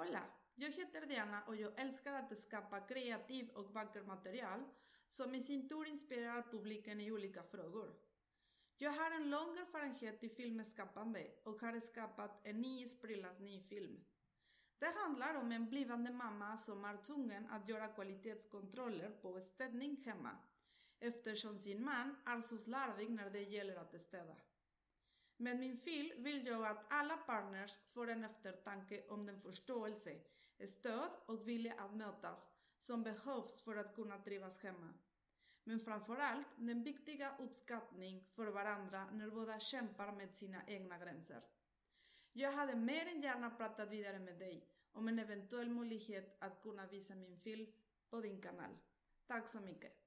Hola, jag heter Diana och jag älskar att skapa kreativ och vacker material som i sin tur inspirerar publiken i olika frågor. Jag har en lång erfarenhet i filmskapande och har skapat en ny sprillans ny film. Det handlar om en blivande mamma som är tvungen att göra kvalitetskontroller på städning hemma, eftersom sin man är så slarvig när det gäller att städa. Med min film vill jag att alla partners får en eftertanke om den förståelse, stöd och vilja att mötas som behövs för att kunna trivas hemma. Men framförallt den viktiga uppskattning för varandra när båda kämpar med sina egna gränser. Jag hade mer än gärna pratat vidare med dig om en eventuell möjlighet att kunna visa min film på din kanal. Tack så mycket!